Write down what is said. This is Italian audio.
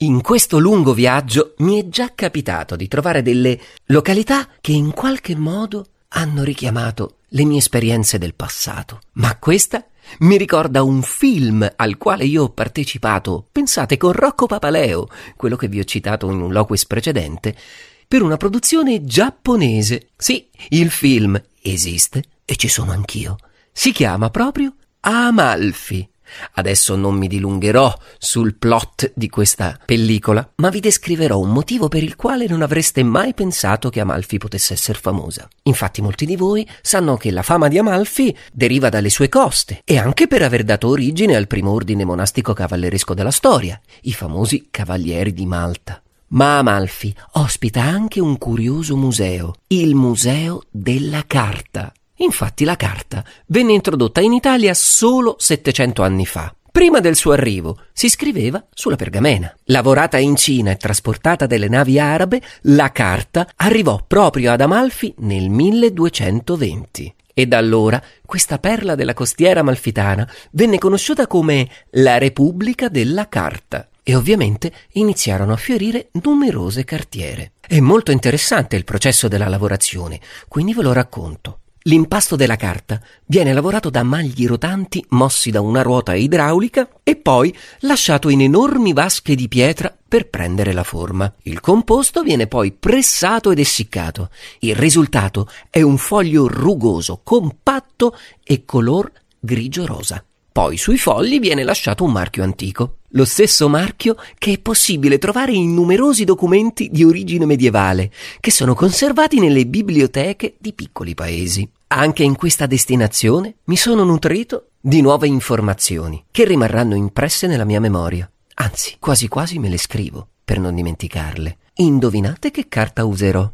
In questo lungo viaggio mi è già capitato di trovare delle località che in qualche modo hanno richiamato le mie esperienze del passato, ma questa mi ricorda un film al quale io ho partecipato, pensate, con Rocco Papaleo, quello che vi ho citato in un loquis precedente, per una produzione giapponese. Sì, il film esiste e ci sono anch'io. Si chiama proprio Amalfi. Adesso non mi dilungherò sul plot di questa pellicola, ma vi descriverò un motivo per il quale non avreste mai pensato che Amalfi potesse essere famosa. Infatti molti di voi sanno che la fama di Amalfi deriva dalle sue coste e anche per aver dato origine al primo ordine monastico cavalleresco della storia, i famosi Cavalieri di Malta. Ma Amalfi ospita anche un curioso museo, il Museo della Carta. Infatti la carta venne introdotta in Italia solo 700 anni fa. Prima del suo arrivo si scriveva sulla pergamena. Lavorata in Cina e trasportata dalle navi arabe, la carta arrivò proprio ad Amalfi nel 1220. E da allora questa perla della costiera amalfitana venne conosciuta come la Repubblica della Carta. E ovviamente iniziarono a fiorire numerose cartiere. È molto interessante il processo della lavorazione, quindi ve lo racconto. L'impasto della carta viene lavorato da magli rotanti mossi da una ruota idraulica e poi lasciato in enormi vasche di pietra per prendere la forma. Il composto viene poi pressato ed essiccato. Il risultato è un foglio rugoso, compatto e color grigio-rosa. Poi sui fogli viene lasciato un marchio antico, lo stesso marchio che è possibile trovare in numerosi documenti di origine medievale, che sono conservati nelle biblioteche di piccoli paesi. Anche in questa destinazione mi sono nutrito di nuove informazioni che rimarranno impresse nella mia memoria. Anzi, quasi quasi me le scrivo per non dimenticarle. Indovinate che carta userò?